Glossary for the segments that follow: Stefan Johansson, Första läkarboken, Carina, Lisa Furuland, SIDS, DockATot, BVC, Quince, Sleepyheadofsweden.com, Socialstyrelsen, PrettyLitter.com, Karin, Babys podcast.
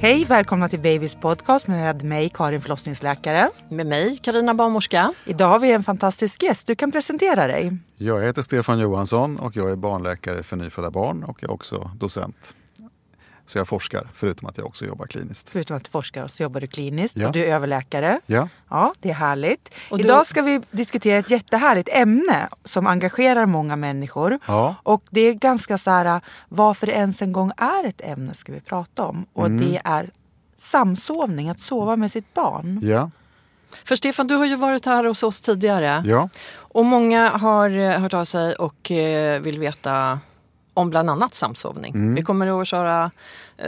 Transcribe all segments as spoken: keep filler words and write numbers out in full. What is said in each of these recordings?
Hej, välkomna till Babys podcast med mig Karin, förlossningsläkare. Med mig Carina, barnmorska. Idag har vi en fantastisk gäst. Du kan presentera dig. Jag heter Stefan Johansson och jag är barnläkare för nyfödda barn och jag är också docent. Så jag forskar, förutom att jag också jobbar kliniskt. Förutom att du forskar så jobbar du kliniskt, ja. Och du är överläkare. Ja. Ja, det är härligt. Och idag då... ska vi diskutera ett jättehärligt ämne som engagerar många människor. Ja. Och det är ganska så här, varför det ens en gång är ett ämne ska vi prata om. Och mm. det är samsovning, att sova med sitt barn. Ja. För Stefan, du har ju varit här hos oss tidigare. Ja. Och många har hört av sig och vill veta... om bland annat samsovning. Mm. Vi kommer att köra,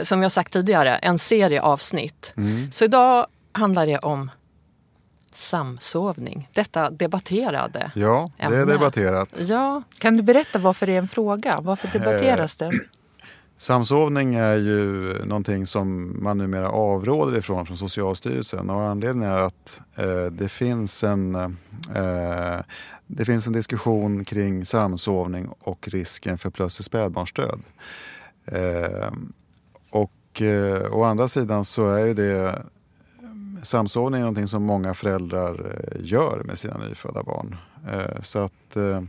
som vi har sagt tidigare, en serie avsnitt. Mm. Så idag handlar det om samsovning. Detta debatterade. Ja, det ämne. Är debatterat. Ja. Kan du berätta varför det är en fråga? Varför debatteras eh, det? Samsovning är ju någonting som man numera avråder ifrån från Socialstyrelsen. Och anledningen är att eh, det finns en... Eh, Det finns en diskussion kring samsovning och risken för plötslig spädbarnsdöd. Eh, och eh, å andra sidan så är ju det samsovning är någonting som många föräldrar gör med sina nyfödda barn. Eh, så att eh,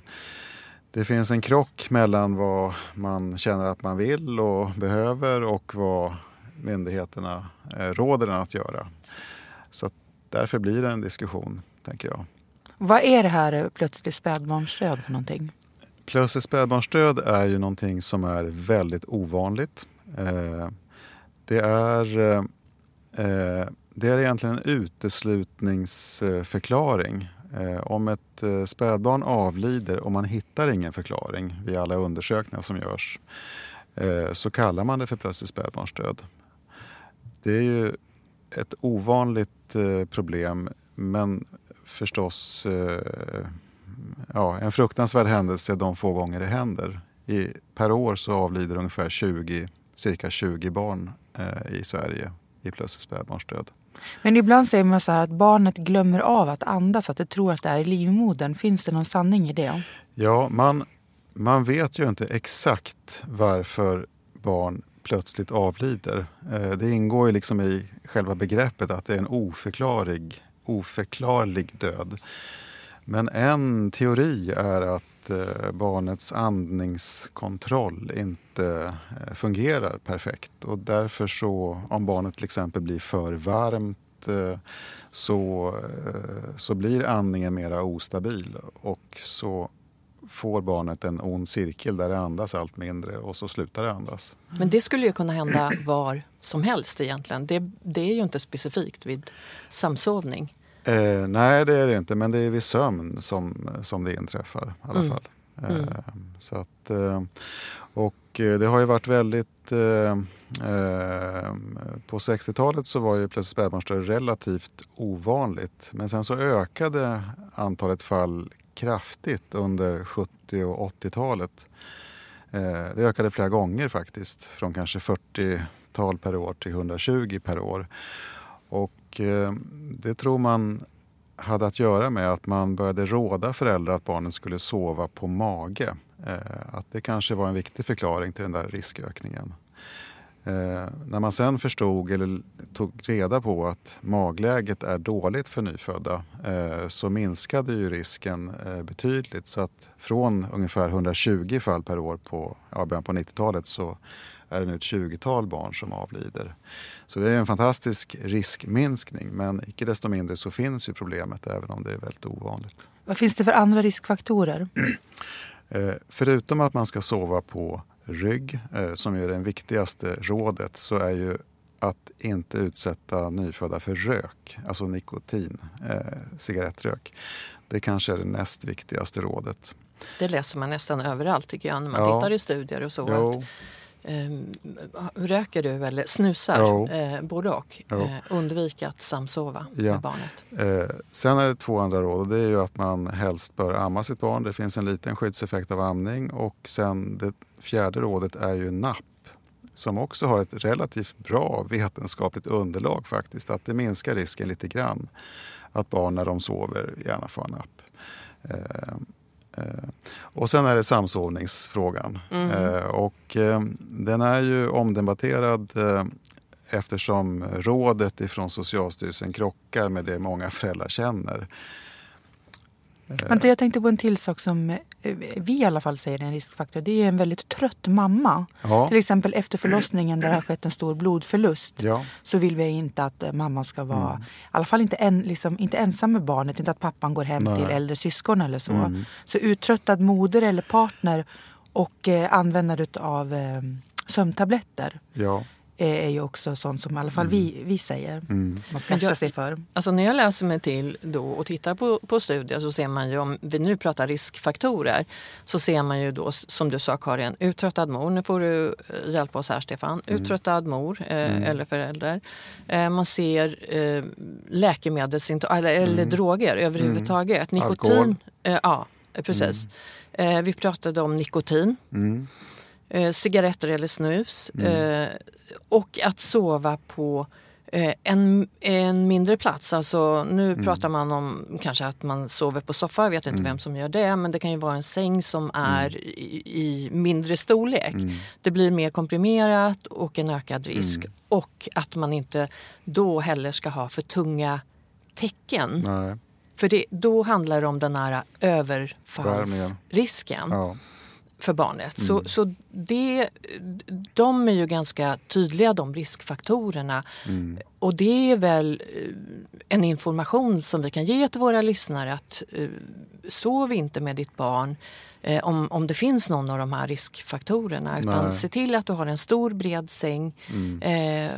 det finns en krock mellan vad man känner att man vill och behöver och vad myndigheterna eh, råder den att göra. Så att därför blir det en diskussion, tänker jag. Vad är det här plötsligt spädbarnsdöd för någonting? Plötsligt spädbarnsdöd är ju någonting som är väldigt ovanligt. Det är, det är egentligen en uteslutningsförklaring. Om ett spädbarn avlider och man hittar ingen förklaring vid alla undersökningar som görs så kallar man det för plötsligt spädbarnsdöd. Det är ju ett ovanligt problem, men förstås eh, ja, en fruktansvärd händelse de få gånger det händer. I, per år så avlider ungefär tjugo, cirka tjugo barn eh, i Sverige i plötsligt spädbarnsdöd. Men ibland säger man så här att barnet glömmer av att andas, att det tror att det är i livmodern. Finns det någon sanning i det? Ja, man, man vet ju inte exakt varför barn plötsligt avlider. Eh, det ingår ju liksom i själva begreppet att det är en oförklarlig oförklarlig död. Men en teori är att barnets andningskontroll inte fungerar perfekt. Och därför så, om barnet till exempel blir för varmt så, så blir andningen mera ostabil. Och så får barnet en ond cirkel där det andas allt mindre och så slutar det andas. Men det skulle ju kunna hända var som helst egentligen. Det, det är ju inte specifikt vid samsovning. Eh, nej, det är det inte. Men det är vid sömn som, som det inträffar i alla mm. fall. Eh, mm. Så att, och det har ju varit väldigt... Eh, eh, på sextiotalet så var ju plötsligt spädbarnsdöd relativt ovanligt. Men sen så ökade antalet fall kraftigt under sjuttio- och åttiotalet. Eh, det ökade flera gånger faktiskt. Från kanske fyrtio-tal per år till hundratjugo per år. Och det tror man hade att göra med att man började råda föräldrar att barnen skulle sova på mage. Att det kanske var en viktig förklaring till den där riskökningen. När man sen förstod eller tog reda på att magläget är dåligt för nyfödda så minskade ju risken betydligt. Så att från ungefär hundratjugo fall per år på ja, början på nittiotalet så är det nu ett tjugotal barn som avlider. Så det är en fantastisk riskminskning, men icke desto mindre så finns ju problemet även om det är väldigt ovanligt. Vad finns det för andra riskfaktorer? eh, förutom att man ska sova på rygg, eh, som är det viktigaste rådet, så är ju att inte utsätta nyfödda för rök, alltså nikotin, eh, cigarettrök. Det kanske är det näst viktigaste rådet. Det läser man nästan överallt tycker jag när man ja. tittar i studier och så. Jo. Röker du eller snusar oh. både och oh. undvika att samsova ja. med barnet. Eh, sen är det två andra råd och det är ju att man helst bör amma sitt barn. Det finns en liten skyddseffekt av amning och sen det fjärde rådet är ju napp som också har ett relativt bra vetenskapligt underlag faktiskt att det minskar risken lite grann att barn när de sover gärna får en napp. Eh, Och sen är det samsovningsfrågan mm. eh, och eh, den är ju omdebatterad eh, eftersom rådet ifrån Socialstyrelsen krockar med det många föräldrar känner. Eh. Men jag tänkte på en till sak som vi i alla fall säger är en riskfaktor. Det är en väldigt trött mamma. Ja. Till exempel efter förlossningen där det har skett en stor blodförlust ja. så vill vi inte att mamman ska vara, mm. i alla fall inte, en, liksom, inte ensam med barnet, inte att pappan går hem Nej. till äldre syskon eller så. Mm. Så uttröttad moder eller partner och eh, användare av eh, sömntabletter. Ja. är ju också sånt som i alla fall mm. vi, vi säger. Mm. Man ska akta sig för. Alltså när jag läser mig till då och tittar på, på studier så ser man ju, om vi nu pratar riskfaktorer, så ser man ju då, som du sa Karin, uttröttad mor. Nu får du hjälpa oss här Stefan. Mm. Uttröttad mor eh, mm. eller förälder. Eh, man ser eh, läkemedels eller, mm. eller droger överhuvudtaget. Mm. Nikotin. Eh, ja, precis. Mm. Eh, vi pratade om nikotin. Mm. Eh, cigaretter eller snus. Mm. Eh, Och att sova på eh, en, en mindre plats. Alltså, nu mm. pratar man om kanske att man sover på soffa. Jag vet inte mm. vem som gör det. Men det kan ju vara en säng som är mm. i, i mindre storlek. Mm. Det blir mer komprimerat och en ökad risk. Mm. Och att man inte då heller ska ha för tunga täcken. Nej. För det, då handlar det om den här överfallsrisken. Ja. För barnet. Mm. Så, så det, de är ju ganska tydliga, de riskfaktorerna. Mm. Och det är väl en information som vi kan ge till våra lyssnare att uh, sov inte med ditt barn uh, om, om det finns någon av de här riskfaktorerna. Nej. Utan se till att du har en stor bred säng, mm. uh,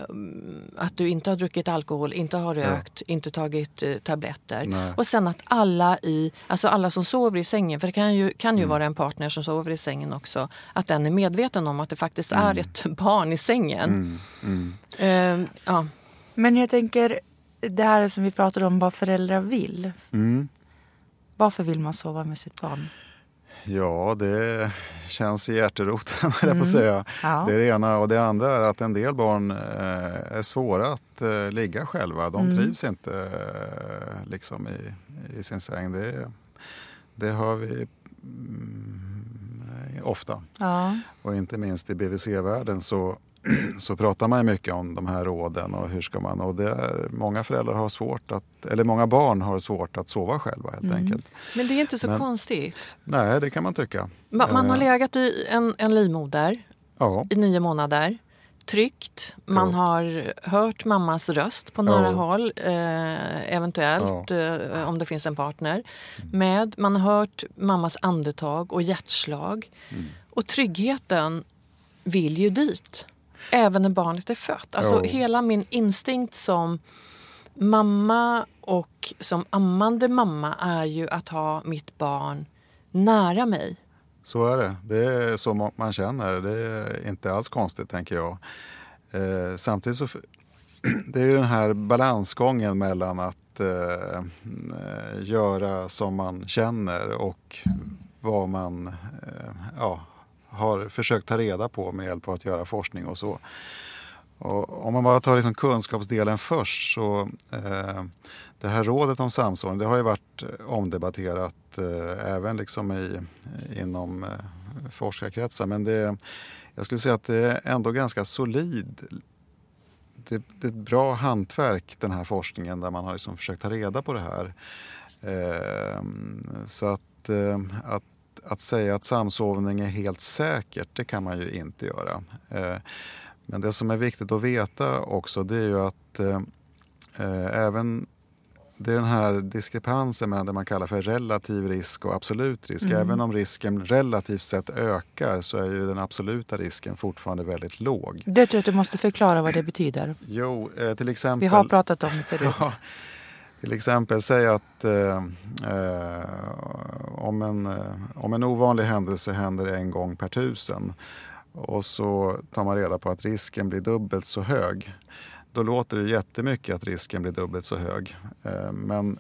att du inte har druckit alkohol, inte har rökt, ja. inte tagit uh, tabletter. Nej. Och sen att alla i, alltså alla som sover i sängen, för det kan ju, kan ju mm. vara en partner som sover i sängen också, att den är medveten om att det faktiskt mm. är ett barn i sängen. Mm. Mm. Uh, ja. Men jag tänker, det här som vi pratade om, vad föräldrar vill. Mm. Varför vill man sova med sitt barn? Ja, det känns i hjärteroten, vill jag på säga. Ja. Det är det ena. Och det andra är att en del barn eh, är svåra att eh, ligga själva. De mm. trivs inte eh, liksom i, i sin säng. Det, det hör vi mm, ofta. Ja. Och inte minst i B V C-världen så... så pratar man mycket om de här råden och hur ska man, och det är, många föräldrar har svårt att, eller många barn har svårt att sova själva helt mm. enkelt. Men det är inte så Men, konstigt. Nej, det kan man tycka. Man, man har legat i en, en livmoder ja. i nio månader. tryggt. Man ja. har hört mammas röst på några ja. håll, eh, eventuellt ja. eh, om det finns en partner. Mm. Med, man har hört mammas andetag och hjärtslag. Mm. Och tryggheten vill ju dit. Även när barnet är fött. Alltså ja. hela min instinkt som mamma och som ammande mamma är ju att ha mitt barn nära mig. Så är det. Det är så man känner. Det är inte alls konstigt, tänker jag. Eh, samtidigt så... Det är ju den här balansgången mellan att eh, göra som man känner och vad man eh, ja, har försökt ta reda på med hjälp av att göra forskning och så. Och om man bara tar liksom kunskapsdelen först, så eh, det här rådet om samsårning, det har ju varit omdebatterat eh, även liksom i, inom eh, forskarkretsar. Men det, jag skulle säga att det är ändå ganska solid. Det, det är ett bra hantverk, den här forskningen, där man har liksom försökt ta reda på det här. Eh, så att, eh, att Att säga att samsovning är helt säkert, det kan man ju inte göra. Men det som är viktigt att veta också, det är ju att även det är den här diskrepansen mellan det man kallar för relativ risk och absolut risk. Mm. Även om risken relativt sett ökar, så är ju den absoluta risken fortfarande väldigt låg. Det tror jag att du måste förklara vad det betyder. Jo, till exempel... Vi har pratat om det förut. Ja. Till exempel säga att eh, eh, om, en, eh, om en ovanlig händelse händer en gång per tusen, och så tar man reda på att risken blir dubbelt så hög. Då låter det jättemycket att risken blir dubbelt så hög. Eh, men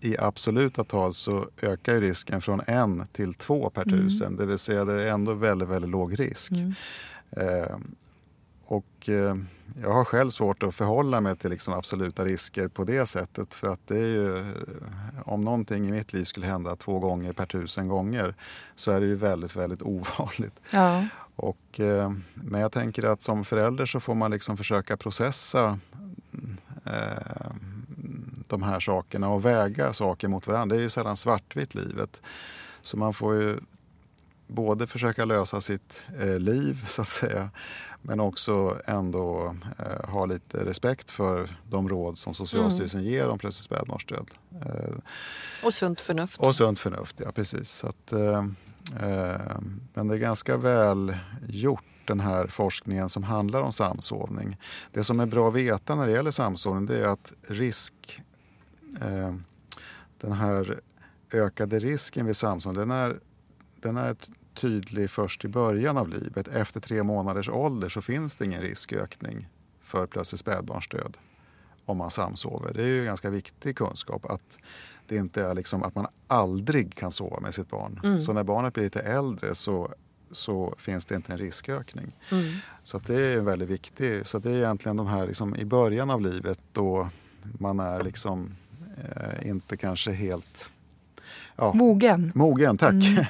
i absoluta tal så ökar ju risken från en till två per mm. tusen. Det vill säga det är ändå väldigt, väldigt låg risk. Mm. Eh, Och eh, jag har själv svårt att förhålla mig till liksom absoluta risker på det sättet. För att det är ju, om någonting i mitt liv skulle hända två gånger per tusen gånger, så är det ju väldigt, väldigt ovanligt. Ja. Och, eh, men jag tänker att som förälder så får man liksom försöka processa eh, de här sakerna och väga saker mot varandra. Det är ju sällan svartvitt, livet. Så man får ju... både försöka lösa sitt eh, liv, så att säga, men också ändå eh, ha lite respekt för de råd som Socialstyrelsen mm. ger om plötsligt spädbarnsdöd. Eh, och sunt förnuft. Och sunt förnuft, ja precis. Så att, eh, eh, men det är ganska väl gjort, den här forskningen som handlar om samsovning. Det som är bra att veta när det gäller samsovning, det är att risk, eh, den här ökade risken vid samsovning, den är Den är tydlig först i början av livet. Efter tre månaders ålder så finns det ingen riskökning för plötsligt spädbarnsdöd om man samsover. Det är ju ganska viktig kunskap att det inte är liksom att man aldrig kan sova med sitt barn. Mm. Så när barnet blir lite äldre så, så finns det inte en riskökning. Mm. Så att det är väldigt viktigt. Så det är egentligen de här liksom i början av livet då man är liksom eh, inte kanske helt... Ja, mogen. Mogen, tack. Mm.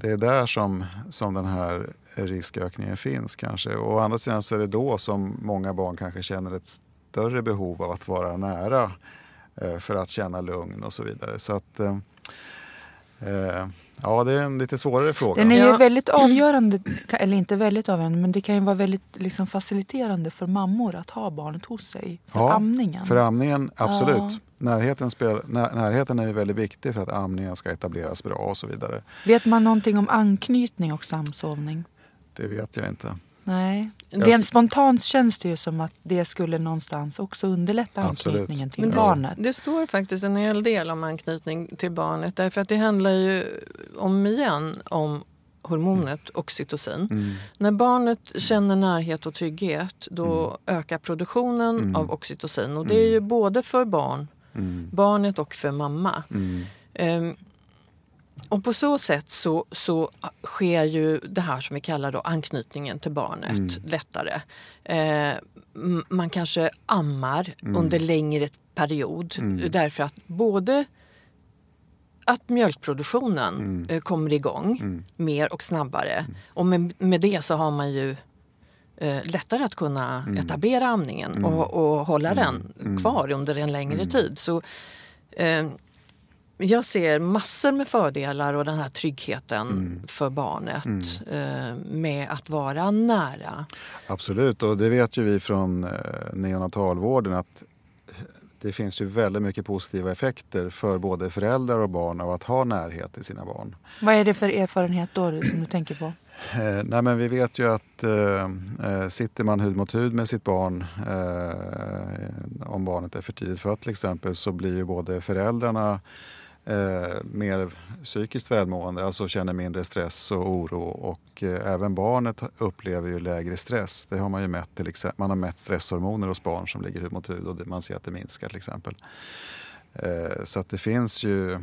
Det är där som, som den här riskökningen finns kanske. Och å andra sidan så är det då som många barn kanske känner ett större behov av att vara nära för att känna lugn och så vidare. Så att, ja, det är en lite svårare fråga. Den är ju väldigt avgörande, eller inte väldigt avgörande, men det kan ju vara väldigt liksom faciliterande för mammor att ha barnet hos sig. För ja, amningen. För amningen, absolut. Ja. Närheten, spel, när, närheten är ju väldigt viktig för att amningen ska etableras bra och så vidare. Vet man någonting om anknytning och samsovning? Det vet jag inte. Nej, jag... rent spontant känns det ju som att det skulle någonstans också underlätta anknytningen till det, barnet. Det står faktiskt en hel del om anknytning till barnet, därför att det handlar ju om igen om hormonet oxytocin. Mm. När barnet känner närhet och trygghet, då mm. ökar produktionen mm. av oxytocin, och det är ju både för barn Mm. barnet och för mamma. Mm. Um, och på så sätt så, så sker ju det här som vi kallar då anknytningen till barnet mm. lättare. Uh, man kanske ammar mm. under längre period mm. därför att både att mjölkproduktionen mm. uh, kommer igång mm. mer och snabbare mm. och med, med det så har man ju lättare att kunna mm. etablera amningen mm. och, och hålla mm. den kvar under en längre mm. tid. Så eh, Jag ser massor med fördelar och den här tryggheten mm. för barnet mm. med att vara nära. Absolut, och det vet ju vi från neonatalvården att det finns ju väldigt mycket positiva effekter för både föräldrar och barn av att ha närhet till sina barn. Vad är det för erfarenhet då som du tänker på? Nej, men vi vet ju att eh, sitter man hud mot hud med sitt barn, eh, om barnet är för tidigt fött till exempel, så blir ju både föräldrarna eh, mer psykiskt välmående, alltså känner mindre stress och oro, och eh, även barnet upplever ju lägre stress. Det har man ju mätt till exempel. Man har mätt stresshormoner hos barn som ligger hud mot hud och man ser att det minskar till exempel. Eh, så att det finns ju,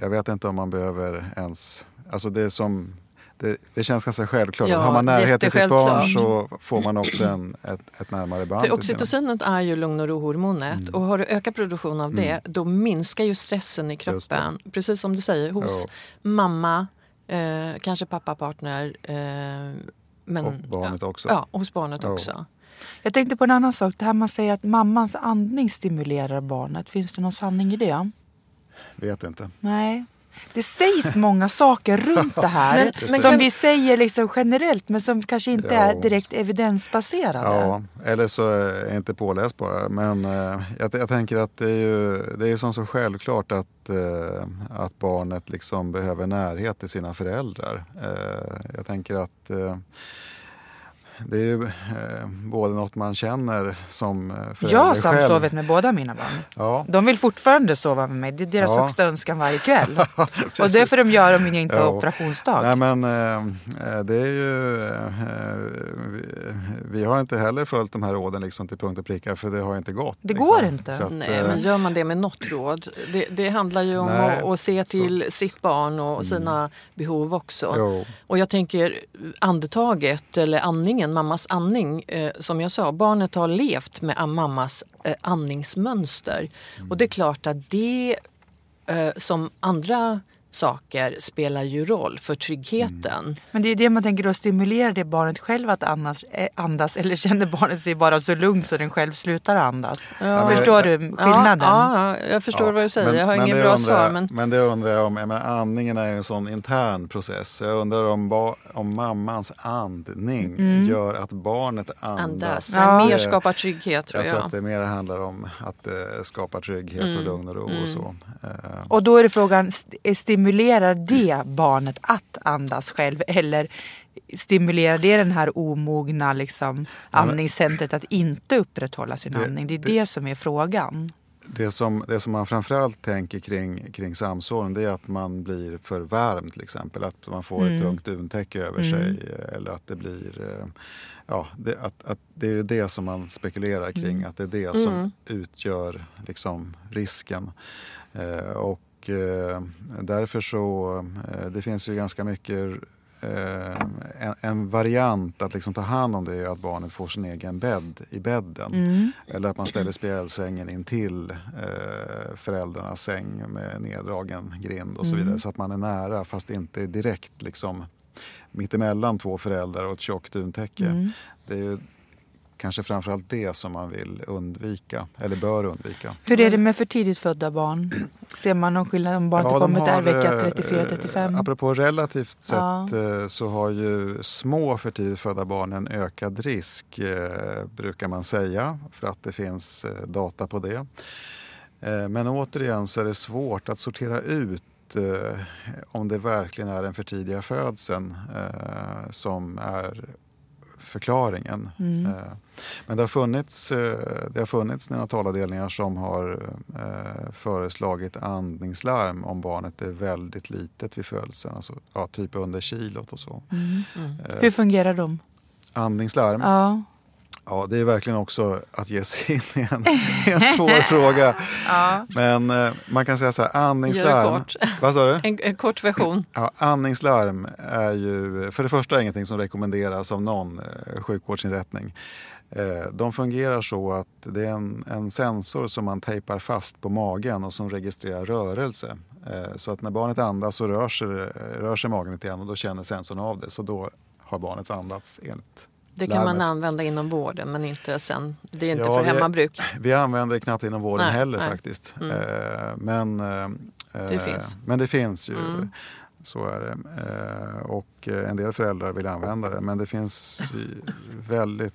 jag vet inte om man behöver ens, alltså det är som Det, det känns ganska självklart. Ja, har man närhet till sitt barn så får man också en, ett, ett närmare band. För oxytocinet är ju lugn- och rohormonet. Mm. Och har du ökat produktion av det, mm. då minskar ju stressen i kroppen. Precis som du säger, hos ja. mamma, eh, kanske pappa, partner. Eh, men, och barnet också. Ja, hos barnet ja. också. Jag tänkte på en annan sak. Det här man säger att mammans andning stimulerar barnet. Finns det någon sanning i det? Vet inte. Nej. Det sägs många saker runt det här men, det som vi säger liksom generellt men som kanske inte ja. är direkt evidensbaserade. Ja, eller så är inte påläsbara. Men eh, jag, jag tänker att det är ju det är som så självklart att, eh, att barnet liksom behöver närhet till sina föräldrar. Eh, jag tänker att eh, det är ju eh, både något man känner som förälder. Jag har samsovit med båda mina barn. Ja. De vill fortfarande sova med mig. Det är deras ja. högsta önskan varje kväll. Och det får de göra om jag inte ja. har operationsdag. Nej, men eh, det är ju... Eh, vi, vi har inte heller följt de här råden liksom till punkt och pricka, för det har inte gått. Det liksom. går inte. Att, Nej, men gör man det med något råd? Det, det handlar ju om nej, att, att se till så, sitt barn och mm. sina behov också. Jo. Och jag tänker andetaget eller andningen, mammas andning, eh, som jag sa, barnet har levt med mammas eh, andningsmönster mm. och det är klart att det eh, som andra saker spelar ju roll för tryggheten. Mm. Men det är det man tänker då, stimulerar det barnet själv att andas, andas eller känner barnet sig bara så lugnt så den själv slutar andas? Ja, ja, förstår men, du skillnaden? Ja, ja jag förstår ja, vad du säger. Men, jag har ingen bra undrar, svar. Men... men det undrar jag om, jag menar, andningen är ju en sån intern process. Jag undrar om, ba, om mammans andning mm. gör att barnet andas. andas. Ja. Mer skapar trygghet tror jag. Jag tror att det mer handlar om att eh, skapa trygghet mm. och lugn och ro mm. och så. Eh. Och då är det frågan, är stimulerar det barnet att andas själv eller stimulerar det den här omogna liksom, andningscentret att inte upprätthålla sin det, andning? Det är det, det som är frågan. Det som, det som man framförallt tänker kring, kring samsåren, det är att man blir för varm till exempel. Att man får mm. ett tungt duntäcke över mm. sig eller att det blir... Ja, det, att, att det är ju det som man spekulerar kring. Mm. Att det är det som mm. utgör liksom, risken. Eh, och Och därför så, det finns ju ganska mycket, en, en variant att liksom ta hand om det är att barnet får sin egen bädd i bädden. Mm. Eller att man ställer spjälsängen in till föräldrarnas säng med neddragen grind och så vidare. Mm. Så att man är nära fast inte direkt liksom mittemellan två föräldrar och ett tjockt duntäcke. Mm. Det är ju kanske framförallt det som man vill undvika, eller bör undvika. Hur är det med för tidigt födda barn? Ser man någon skillnad om barnet ja, kommit där vecka trettiofyra trettiofem? Apropå relativt sett ja. så har ju små för tidigt födda barn en ökad risk, eh, brukar man säga, för att det finns data på det. Eh, men återigen så är det svårt att sortera ut eh, om det verkligen är den för tidiga födseln eh, som är förklaringen. Mm. Men det har funnits, det har funnits neonatalavdelningar som har föreslagit andningslarm om barnet är väldigt litet vid födelsen, alltså ja, typ under kilot och så. Mm. Mm. Hur fungerar de? Andningslarm? Ja. Ja, det är verkligen också att ge sig in i en, en svår fråga. Ja. Men eh, man kan säga så här, andningslarm... Vad sa du? En, en kort version. Ja, andningslarm är ju för det första ingenting som rekommenderas av någon eh, sjukvårdsinrättning. Eh, de fungerar så att det är en, en sensor som man tejpar fast på magen och som registrerar rörelse. Eh, så att när barnet andas så rör sig, rör sig magen lite grann och då känner sensorn av det. Så då har barnet andats enligt... Det kan larmet. Man använda inom vården, men inte sen. Det är inte ja, för hemmabruk. Vi, vi använder det knappt inom vården nej, heller nej. faktiskt. Mm. Men Det finns. Men det finns ju. Mm. Så är det. Och en del föräldrar vill använda det. Men det finns väldigt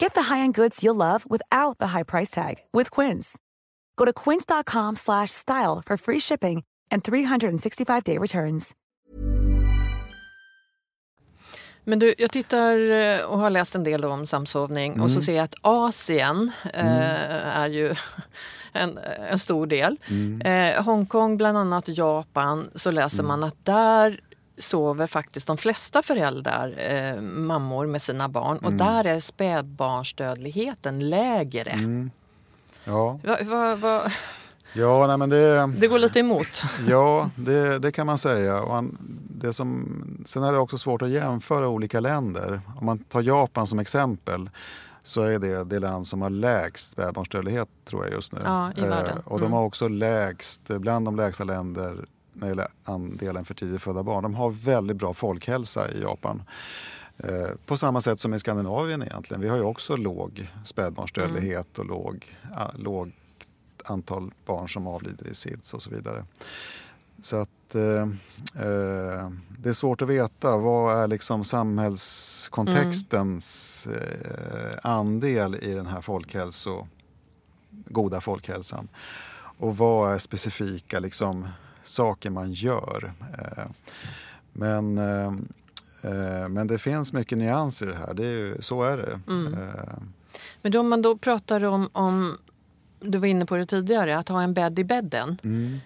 Get the high-end goods you'll love without the high price tag with Quince. Go to quince dot com slash style for free shipping and three sixty-five day returns. Men du, jag tittar och har läst en del om samsovning mm. och så ser jag att Asien eh, mm. är ju en, en stor del. Mm. Eh, Hongkong, bland annat Japan, så läser mm. man att där sover faktiskt de flesta föräldrar, eh, mammor med sina barn. Och mm. där är spädbarnsdödligheten lägre. Mm. Ja. Va, va, va? Ja, nej, men det, det går lite emot. Ja, det, det kan man säga. Och han, det som, sen är det också svårt att jämföra olika länder. Om man tar Japan som exempel så är det det land som har lägst spädbarnsdödlighet, tror jag, just nu. Ja, i världen. Eh, och de har också lägst, bland de lägsta länder när det gäller andelen för tidigt födda barn. De har väldigt bra folkhälsa i Japan. På samma sätt som i Skandinavien egentligen. Vi har ju också låg spädbarnsdödlighet mm. och låg, låg antal barn som avlider i S I D S och så vidare. Så att eh, det är svårt att veta vad är liksom samhällskontextens mm. andel i den här folkhälso, goda folkhälsan. Och vad är specifika liksom saker man gör. Men, men det finns mycket nyans i det här. Det är ju, så är det. Mm. Men om man då pratar om, om, du var inne på det tidigare, att ha en bädd i bädden. Mm.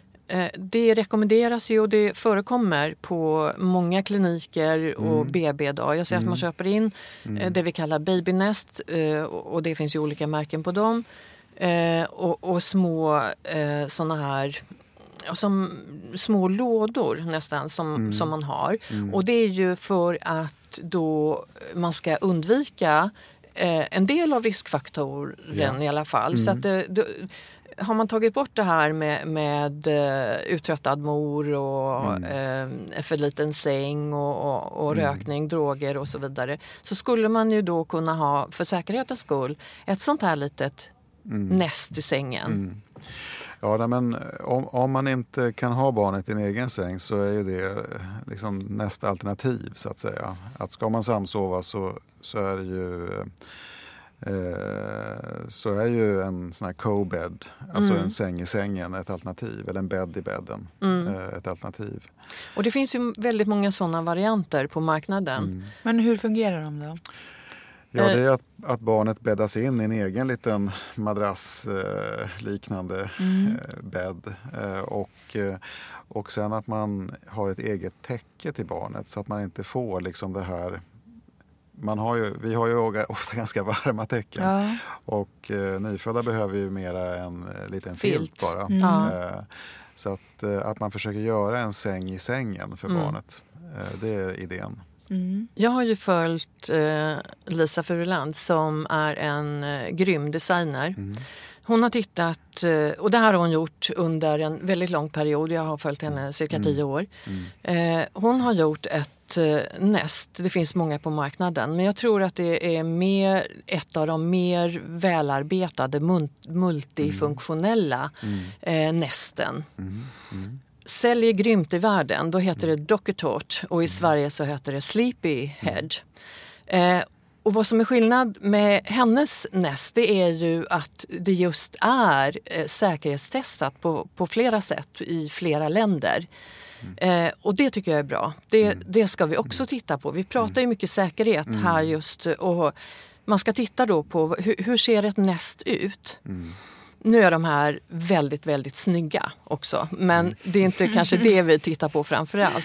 Det rekommenderas ju och det förekommer på många kliniker och mm. B B idag. Jag ser mm. att man köper in mm. det vi kallar babynest och det finns ju olika märken på dem. Och, och små sådana här... som små lådor nästan som, mm. som man har. Mm. Och det är ju för att då man ska undvika eh, en del av riskfaktoren yeah. i alla fall. Mm. Så att det, det, har man tagit bort det här med, med uh, uttröttad mor och mm. eh, för liten säng och, och, och mm. rökning, droger och så vidare. Så skulle man ju då kunna ha, för säkerhetens skull, ett sånt här litet mm. näst i sängen. Mm. Ja, men om, om man inte kan ha barnet i en egen säng så är ju det liksom nästa alternativ, så att säga. Att ska man samsova så, så är det ju, eh, så är ju en sån här co-bed, alltså mm. en säng i sängen, ett alternativ. Eller en bädd i bädden, mm. eh, ett alternativ. Och det finns ju väldigt många sådana varianter på marknaden. Mm. Men hur fungerar de då? Ja, det är att, att barnet bäddas in i en egen liten madrassliknande eh, mm. eh, bädd. Eh, och, eh, och sen att man har ett eget täcke till barnet så att man inte får liksom det här... Man har ju, vi har ju ofta ganska varma täcken. Ja. Och eh, nyfödda behöver ju mera en liten filt, filt bara. Mm. Eh, så att, eh, att man försöker göra en säng i sängen för mm. barnet. Eh, det är idén. Mm. Jag har ju följt eh, Lisa Furuland som är en eh, grym designer. Mm. Hon har tittat, eh, och det här har hon gjort under en väldigt lång period. Jag har följt henne cirka mm. tio år. Mm. Eh, hon har gjort ett eh, nest. Det finns många på marknaden. Men jag tror att det är mer, ett av de mer välarbetade mun- multifunktionella mm. eh, nästen. Mm. Mm. Säljer grymt i världen, då heter det DockATot och i Sverige så heter det Sleepyhead. Eh, och vad som är skillnad med hennes nest, det är ju att det just är eh, säkerhetstestat på, på flera sätt i flera länder. Mm. Eh, och det tycker jag är bra. Det, mm. det ska vi också titta på. Vi pratar ju mycket säkerhet mm. här just. Och man ska titta då på hur, hur ser ett näst ut? Mm. Nu är de här väldigt, väldigt snygga också. Men mm. det är inte kanske det vi tittar på framförallt.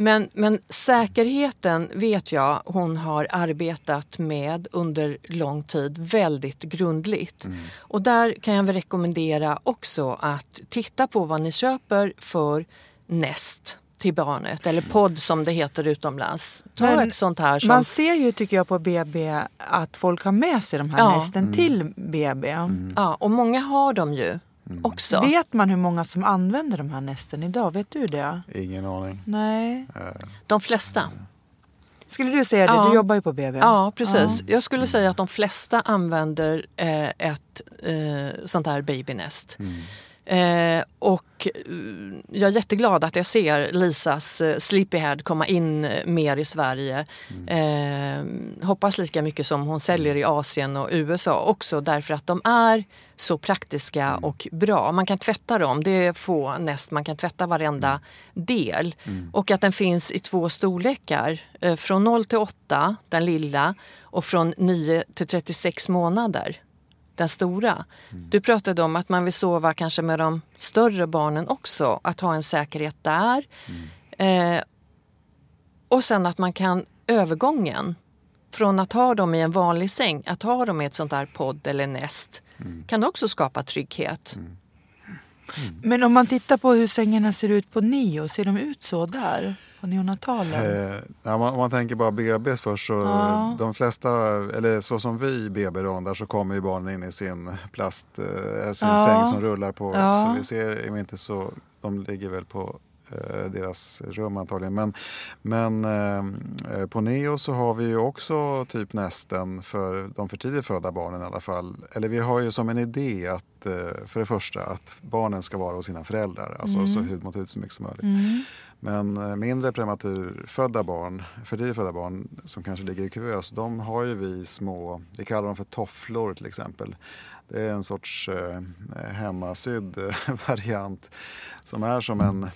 Men, men säkerheten vet jag hon har arbetat med under lång tid väldigt grundligt. Mm. Och där kan jag väl rekommendera också att titta på vad ni köper för näst till barnet. Eller podd som det heter utomlands. Ta men ett sånt här som... Man ser ju tycker jag på B B att folk har med sig de här ja. nästen mm. till B B. Mm. Ja, och många har dem ju. Mm. Också. Vet man hur många som använder de här nästen idag? Vet du det? Ingen aning. Nej. De flesta. Skulle du säga det? Ja. Du jobbar ju på B B. Ja, precis. Ja. Jag skulle säga att de flesta använder eh, ett eh, sånt här babynest. Mm. Eh, och jag är jätteglad att jag ser Lisas eh, Sleepyhead komma in mer i Sverige. Mm. Eh, hoppas lika mycket som hon säljer i Asien och U S A också, därför att de är så praktiska mm. och bra. Man kan tvätta dem, det är få näst, man kan tvätta varenda mm. del. Mm. Och att den finns i två storlekar, eh, från noll till åtta, den lilla, och från nio till trettiosex månader. Den stora. Du pratade om att man vill sova kanske med de större barnen också. Att ha en säkerhet där. Mm. Eh, och sen att man kan övergången från att ha dem i en vanlig säng, att ha dem i ett sånt där podd eller näst, mm. kan också skapa trygghet. Mm. Mm. Men om man tittar på hur sängarna ser ut på Nio, ser de ut så där på neonatalen? Eh, ja, om, man, om man tänker bara B B först så ja. de flesta, eller så som vi B B-rondar så kommer ju barnen in i sin plast, eh, sin ja. säng som rullar på. Ja. Så vi ser inte så, de ligger väl på eh, deras rum antagligen. Men, men eh, på Neo så har vi ju också typ nästen för de för tidigt födda barnen i alla fall. Eller vi har ju som en idé att för det första att barnen ska vara hos sina föräldrar, alltså mm. så hud mot hud så mycket som möjligt. Mm. Men mindre prematurfödda barn, för det är födda barn som kanske ligger i kuvös, de har ju vi små, vi kallar dem för tofflor till exempel. Det är en sorts eh, hemmasydd variant som är som en,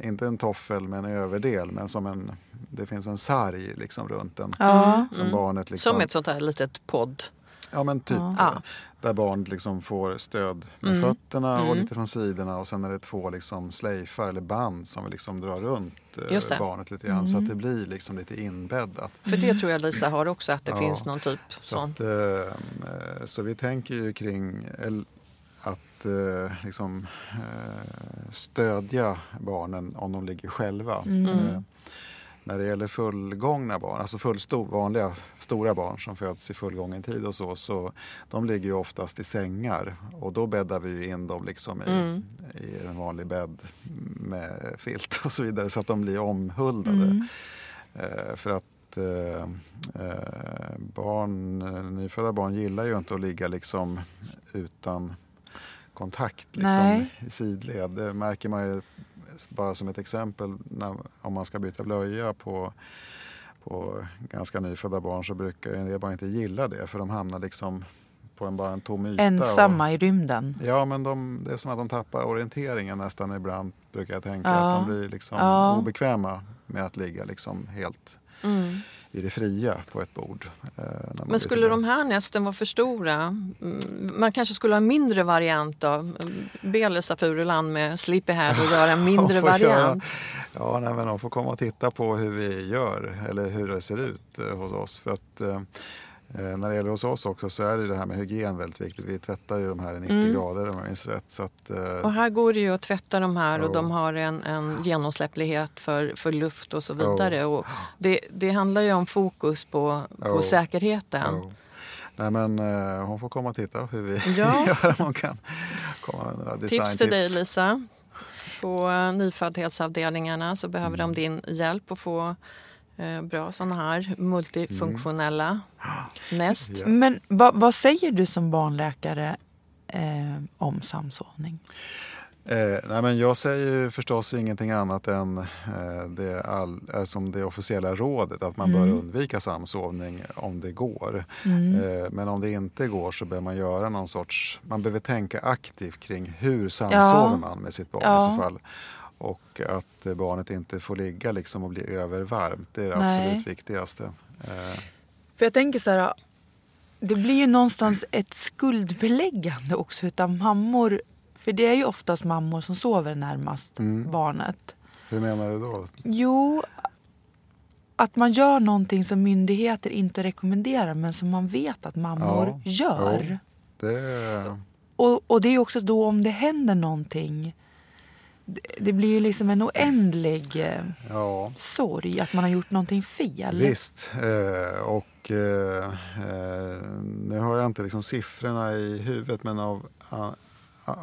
eh, inte en toffel men en överdel, men som en, det finns en sarg liksom runt den. Mm. Som, mm. barnet liksom, som ett sånt här litet podd. Ja, men typ ja. där barnet liksom får stöd med mm. fötterna och mm. lite från sidorna, och sen är det två liksom slejfar eller band som vi liksom drar runt barnet lite grann mm. så att det blir liksom lite inbäddat. För det tror jag Lisa har också, att det ja. finns någon typ så sån. Att, eh, så vi tänker ju kring att eh, liksom, eh, stödja barnen om de ligger själva. Mm. Eh, När det gäller fullgångna barn, alltså fullstor, vanliga stora barn som föds i fullgången tid och så, så de ligger ju oftast i sängar. Och då bäddar vi ju in dem liksom i, mm. i en vanlig bädd med filt och så vidare, så att de blir omhuldade. Mm. Eh, för att eh, barn, nyfödda barn gillar ju inte att ligga liksom utan kontakt liksom, i sidled. Det märker man ju. Bara som ett exempel, när, om man ska byta blöja på, på ganska nyfödda barn så brukar en del barn inte gilla det. För de hamnar liksom på en, bara en tom yta. Ensamma och, i rymden. Ja, men de, det är som att de tappar orienteringen nästan ibland, brukar jag tänka. Ja. Att de blir liksom ja. obekväma med att ligga liksom helt mm. i det fria på ett bord. Eh, men skulle de här nästen vara för stora? Man kanske skulle ha en mindre variant av be Lisa Furuland med Sleepyhead och göra en mindre variant. Köra. Ja, nej, men de får komma och titta på hur vi gör eller hur det ser ut eh, hos oss. För att eh, när det gäller hos oss också så är det, det här med hygien väldigt viktigt. Vi tvättar ju de här i nittio mm. grader om jag minns rätt. Så att, eh, och här går det ju att tvätta de här och, och de har en, en genomsläpplighet för, för luft och så vidare. Och, och det, det handlar ju om fokus på, på och, säkerheten. Och. Nej, men eh, hon får komma och titta hur vi ja. gör, om hon kan komma med några designtips. Tips till dig Lisa. På eh, nyföddhetsavdelningarna så behöver mm. de din hjälp att få eh, bra sådana här multifunktionella mm. näst. Ja. Men va, vad säger du som barnläkare eh, om samsovning? Eh, nej, men jag säger ju förstås ingenting annat än eh, det, all, som det officiella rådet, att man mm. bör undvika samsovning om det går. Mm. Eh, men om det inte går så behöver man göra någon sorts, man behöver tänka aktivt kring hur samsover ja. man med sitt barn ja. i så fall. och att barnet inte får ligga liksom och bli övervarmt. Det är det Nej. absolut viktigaste. Eh. För jag tänker så här, det blir ju någonstans ett skuldbeläggande också utan mammor, för det är ju oftast mammor som sover närmast mm. barnet. Hur menar du då? Jo, att man gör någonting som myndigheter inte rekommenderar men som man vet att mammor ja. gör. Jo, det... Och, och det är också då om det händer någonting, det, det blir ju liksom en oändlig eh, ja. sorg att man har gjort någonting fel. Visst, eh, och eh, nu har jag inte liksom siffrorna i huvudet, men av... A-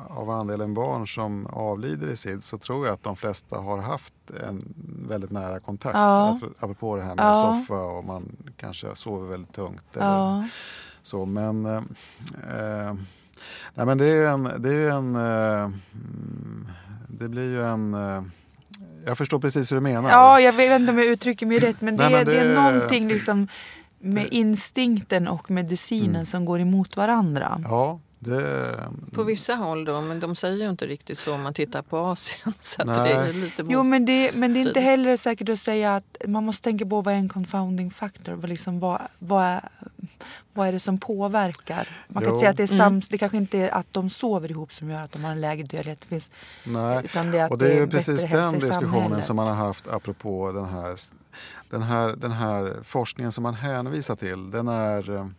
av andelen barn som avlider i S I D så tror jag att de flesta har haft en väldigt nära kontakt. Ja. Apropå det här med ja. soffa och man kanske sover väldigt tungt. Eller ja. så. Men, eh, nej, men det är en... Det, är en eh, det blir ju en... Eh, jag förstår precis hur du menar. Ja, jag vet inte om jag uttrycker mig rätt. Men det, nej, men det, det är någonting liksom med instinkten och medicinen mm. som går emot varandra. Ja. Det... På vissa håll då, men de säger ju inte riktigt så om man tittar på Asien. Så att det är lite mot... Jo, men det, men det är inte heller säkert att säga att man måste tänka på vad är en confounding factor. Vad, liksom, vad, vad, är, vad är det som påverkar? Man jo. kan inte säga att det är sams, mm. det kanske inte är att de sover ihop som gör att de har en lägre dödlighet. Nej, utan det är att och det är, det är ju precis den diskussionen som man har haft apropå den här, den här, den här forskningen som man hänvisar till. Den är...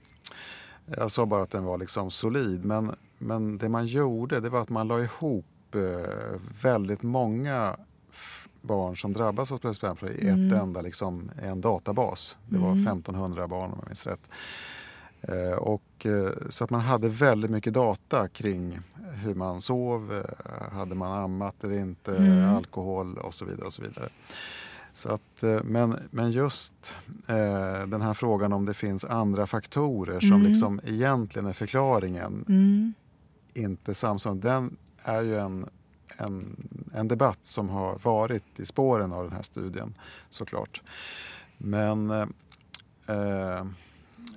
Jag sa bara att den var liksom solid, men, men det man gjorde det var att man la ihop eh, väldigt många f- barn som drabbas av plötsligt i mm. ett enda, liksom, en databas. Det var mm. femtonhundra barn om jag minns rätt. Eh, och, eh, så att man hade väldigt mycket data kring hur man sov, eh, hade man ammat eller inte, mm. alkohol och så vidare och så vidare. Så att, men, men just eh, den här frågan om det finns andra faktorer som mm. liksom egentligen är förklaringen mm. inte samsam, den är ju en, en, en debatt som har varit i spåren av den här studien såklart. Men eh,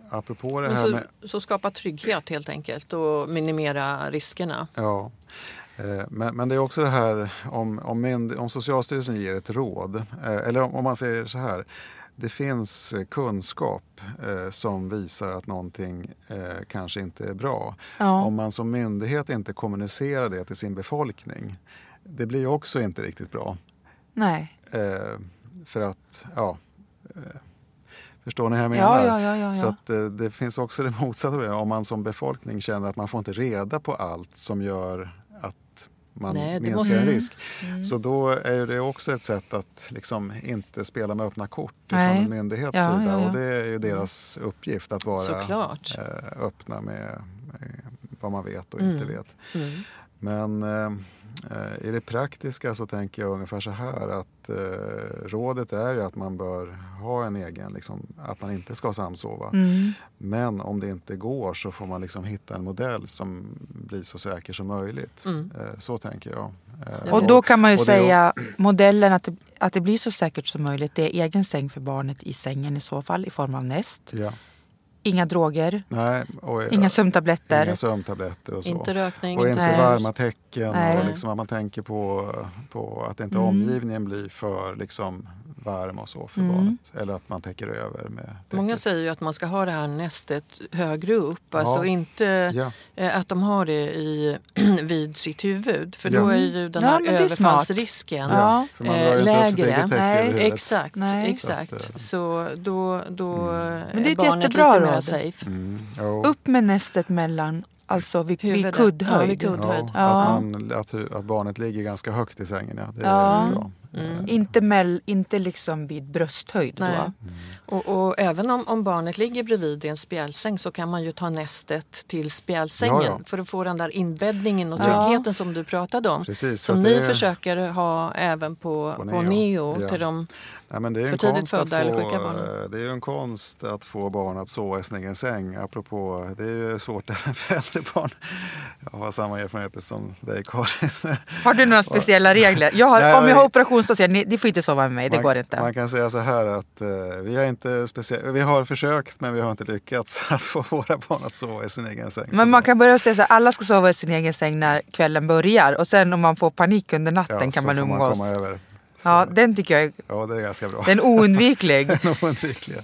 apropå det här så, med... Så skapa trygghet helt enkelt och minimera riskerna. Ja. Men, men det är också det här om, om, om Socialstyrelsen ger ett råd, eller om, om man säger så här, det finns kunskap eh, som visar att någonting eh, kanske inte är bra. Ja. Om man som myndighet inte kommunicerar det till sin befolkning, det blir också inte riktigt bra. Nej. Eh, för att, ja... Eh, Förstår ni hur jag menar? Ja, ja, ja, ja. Så att, det, det finns också det motsatta. Om man som befolkning känner att man får inte reda på allt som gör att man Nej, minskar måste... en risk. Mm. Så då är det också ett sätt att liksom inte spela med öppna kort Nej. från en myndighets ja, sida. Ja, ja. Och det är ju deras uppgift att vara Såklart. öppna med, med vad man vet och mm. inte vet. Mm. Men eh, i det praktiska så tänker jag ungefär så här att eh, rådet är ju att man bör ha en egen, liksom, att man inte ska samsova. Mm. Men om det inte går så får man liksom hitta en modell som blir så säker som möjligt. Mm. Eh, så tänker jag. Eh, och då kan man ju och, och säga det, och... modellen att det, att det blir så säkert som möjligt. Det är egen säng för barnet i sängen i så fall i form av näst. Ja. Inga droger, Nej, och, inga sömntabletter, inga sömntabletter och så. Inte rökning. Och inte Nej. varma tecken. Nej. Och liksom att man tänker på, på att inte mm. omgivningen blir för liksom varm och så för mm. barnet. Eller att man täcker över med täcket. Många säger ju att man ska ha det här nästet högre upp. Alltså ja. inte ja. att de har det i, vid sitt huvud. För ja. då är ju den här ja, överfallsrisken ja. Ja. Äh, lägre. Nej. Exakt, Nej. exakt. Så, att, så då, då mm. är, men det är barnet jättebra lite mer safe. Mm. Oh. Upp med nästet mellan... Alltså vid, vid kuddhöjd. Ja, vid kuddhöjd. Ja, ja. Att, man, att, att barnet ligger ganska högt i sängen. Ja. Det ja. är bra. Mm. Inte, mell, inte liksom vid brösthöjd. Nej. Då. Mm. Och, och även om, om barnet ligger bredvid i en spjälsäng så kan man ju ta nästet till spjälsängen. Ja, ja. För att få den där inbäddningen och tryggheten ja. som du pratade om. Precis, som ni är... försöker ha även på, på neo, på neo ja. till de Nej, men det är för tidigt födda eller sjuka barnen. Det är ju en konst att få barn att sova i sin egen säng. Apropå, det är ju svårt att fosterbarn. Jag har samma erfarenheter som dig, Karin. Har du några speciella regler? Jag har, nej, om jag har operation så säger ni, det får inte sova med mig, man, det går inte. Man kan säga så här att eh, vi, har inte specie- vi har försökt men vi har inte lyckats att få våra barn att sova i sin egen säng. Men man kan börja säga så här, alla ska sova i sin egen säng när kvällen börjar. Och sen om man får panik under natten, ja, kan man umgås. Man komma över. Så. Ja, den tycker jag. Ja, det är ganska bra. Den är oundviklig. Den är oundviklig.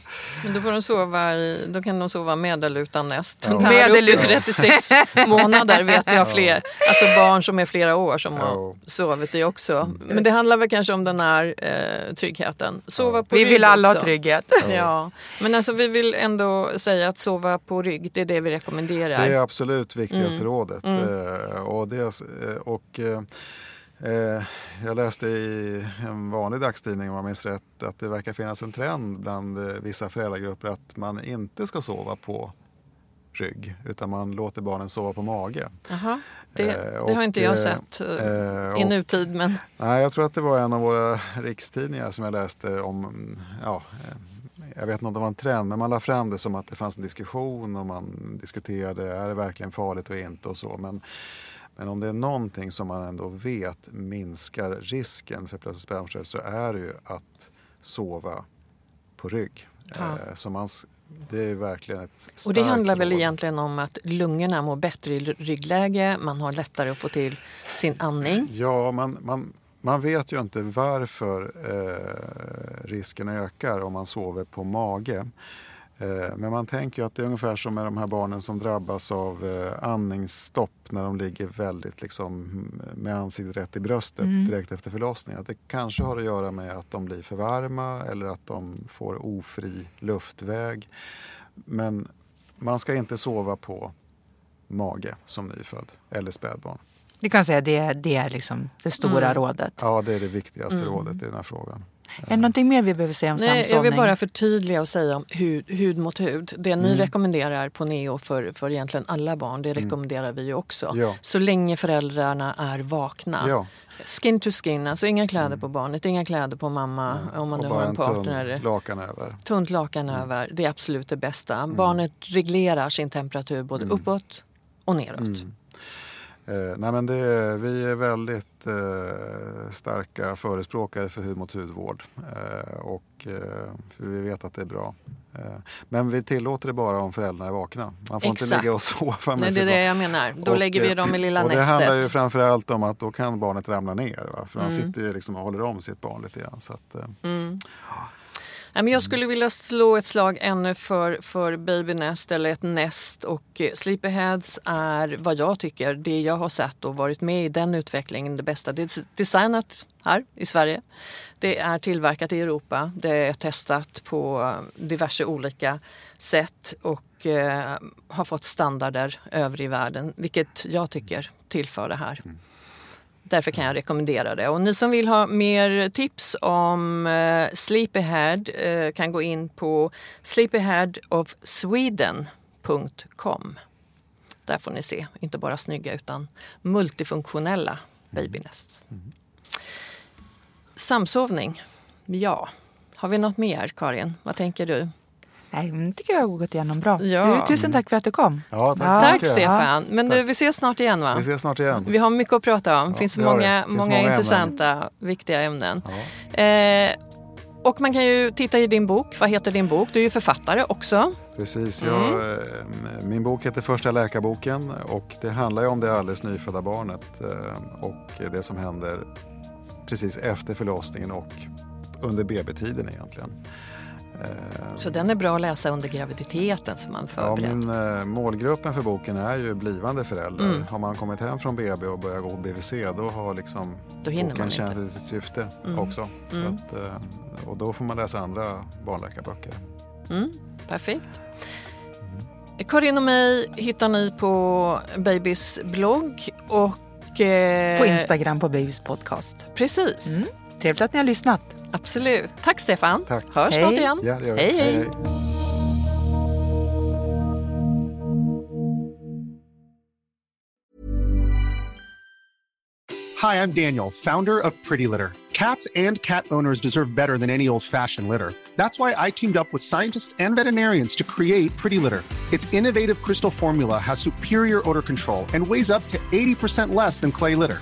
Men då får de sova i, då kan de sova med eller utan näst. Ja. Med eller utan trettiosex månader vet jag, ja, fler. Alltså barn som är flera år som, ja, har sovit i också. Men det handlar väl kanske om den här eh, tryggheten. Sova, ja, på vi rygg. Vi vill alla också ha trygghet. Ja. Ja. Men alltså vi vill ändå säga att sova på rygg, det är det vi rekommenderar. Det är absolut viktigaste mm. rådet. Mm. Eh, och det och eh, jag läste i en vanlig dagstidning, om jag minns rätt, att det verkar finnas en trend bland vissa föräldragrupper att man inte ska sova på rygg utan man låter barnen sova på mage. Aha, det, det och, har inte jag sett och, i nutid. Men... Nej, jag tror att det var en av våra rikstidningar som jag läste om, ja, jag vet inte om det var en trend, men man la fram det som att det fanns en diskussion och man diskuterade, är det verkligen farligt och inte och så, men Men om det är någonting som man ändå vet minskar risken för plötslig spädbarnsdöd så är det ju att sova på rygg. Ja. Så man, det är verkligen ett starkt Och det handlar mål. väl egentligen om att lungorna mår bättre i ryggläge, man har lättare att få till sin andning. Ja, man, man, man vet ju inte varför eh, risken ökar om man sover på mage. Men man tänker ju att det är ungefär som med de här barnen som drabbas av andningsstopp när de ligger väldigt liksom med ansiktet rätt i bröstet mm. direkt efter förlossningen. Att det kanske har att göra med att de blir för varma eller att de får ofri luftväg. Men man ska inte sova på mage som nyfödd eller spädbarn. Du kan säga att det, det är liksom det stora mm. rådet. Ja, det är det viktigaste mm. rådet i den här frågan. Är det någonting mer vi behöver säga om samsovning? Nej, jag vill bara förtydliga och säga om hud, hud mot hud. Det mm. ni rekommenderar på Neo för, för egentligen alla barn, det rekommenderar mm. vi ju också. Ja. Så länge föräldrarna är vakna. Ja. Skin to skin, alltså inga kläder mm. på barnet, inga kläder på mamma mm. om man och nu har en partner. Tunt lakan över. Tunt lakan mm. över, det är absolut det bästa. Mm. Barnet reglerar sin temperatur både mm. uppåt och neråt. Mm. Eh, nej men det, vi är väldigt eh, starka förespråkare för hud mot hudvård eh, och eh, för vi vet att det är bra. Eh, men vi tillåter det bara om föräldrarna är vakna. Man får Exakt. inte ligga och sova med nej, sig. Nej, det är det jag menar. Då och, lägger vi dem i lilla nästet. Det handlar ju framförallt om att då kan barnet ramla ner. Va? För mm. han sitter ju liksom och håller om sitt barn lite grann. Så att, eh, mm. Jag skulle vilja slå ett slag ännu för, för babynest eller ett nest, och sleepyheads är vad jag tycker, det jag har sett och varit med i den utvecklingen, det bästa. Det är designat här i Sverige, det är tillverkat i Europa, det är testat på diverse olika sätt och eh, har fått standarder över i världen, vilket jag tycker tillför det här. Därför kan jag rekommendera det. Och ni som vill ha mer tips om eh, Sleepyhead eh, kan gå in på Sleepyhead of Sweden dot com. Där får ni se, inte bara snygga utan multifunktionella babynest. Mm. Samsovning, ja. Har vi något mer, Karin? Vad tänker du? Nej, men det tycker jag har gått igenom bra. Ja. Du, tusen tack för att du kom. Ja, tack, ja. tack Stefan. Men tack. Du, vi ses snart igen, va? Vi ses snart igen. Vi har mycket att prata om. Ja, finns det många, finns många, många intressanta, ämnen. viktiga ämnen. Ja. Eh, och man kan ju titta i din bok. Vad heter din bok? Du är ju författare också. Precis. Jag, mm. Min bok heter Första läkarboken och det handlar ju om det alldeles nyfödda barnet och det som händer precis efter förlossningen och under B B-tiden egentligen. Så den är bra att läsa under graviditeten som man förbereder. Ja, men eh, målgruppen för boken är ju blivande föräldrar. Mm. Har man kommit hem från B B och börjar gå B V C, då har liksom då boken känt sitt syfte mm. också. Så mm. att, eh, och då får man läsa andra barnläkarböcker. Mm, perfekt. Mm. Karin och mig hittar ni på Babys blogg och... Eh, på Instagram på Babys podcast. Precis. Mm. Trevligt att ni har lyssnat. Absolut. Tack Stefan. Tack. Hörs snart igen. Ja, hej, hej. hej. Hi, I'm Daniel, founder of Pretty Litter. Cats and cat owners deserve better than any old-fashioned litter. That's why I teamed up with scientists and veterinarians to create Pretty Litter. Its innovative crystal formula has superior odor control and weighs up to eighty percent less than clay litter.